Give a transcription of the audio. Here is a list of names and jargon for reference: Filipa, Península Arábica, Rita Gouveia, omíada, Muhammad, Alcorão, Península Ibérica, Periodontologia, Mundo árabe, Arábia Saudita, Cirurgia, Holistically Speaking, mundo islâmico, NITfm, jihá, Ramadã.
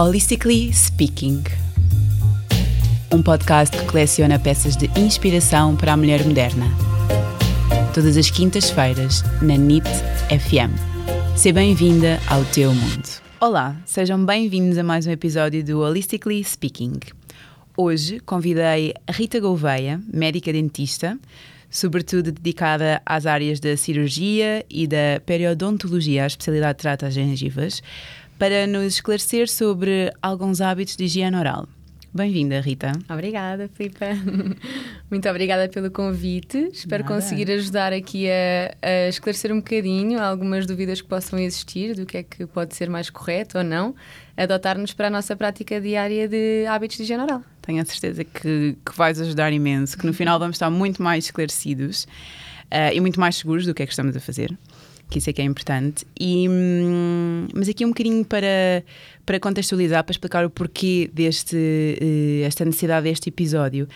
Holistically Speaking, um podcast que coleciona peças de inspiração para a mulher moderna. Todas as quintas-feiras, na NITfm. Seja bem-vinda ao teu mundo. Olá, sejam bem-vindos a mais um episódio do Holistically Speaking. Hoje convidei a Rita Gouveia, médica dentista, sobretudo dedicada às áreas da cirurgia e da periodontologia, a especialidade que trata as gengivas, para nos esclarecer sobre alguns hábitos de higiene oral. Bem-vinda, Rita. Obrigada, Filipa. Muito obrigada pelo convite. Espero conseguir ajudar aqui a esclarecer um bocadinho algumas dúvidas que possam existir do que é que pode ser mais correto ou não adotarmos para a nossa prática diária de hábitos de higiene oral. Tenho a certeza que vais ajudar imenso, que no final vamos estar muito mais esclarecidos e muito mais seguros do que é que estamos a fazer, que isso é que é importante. Mas aqui um bocadinho para contextualizar, para explicar o porquê esta necessidade deste episódio.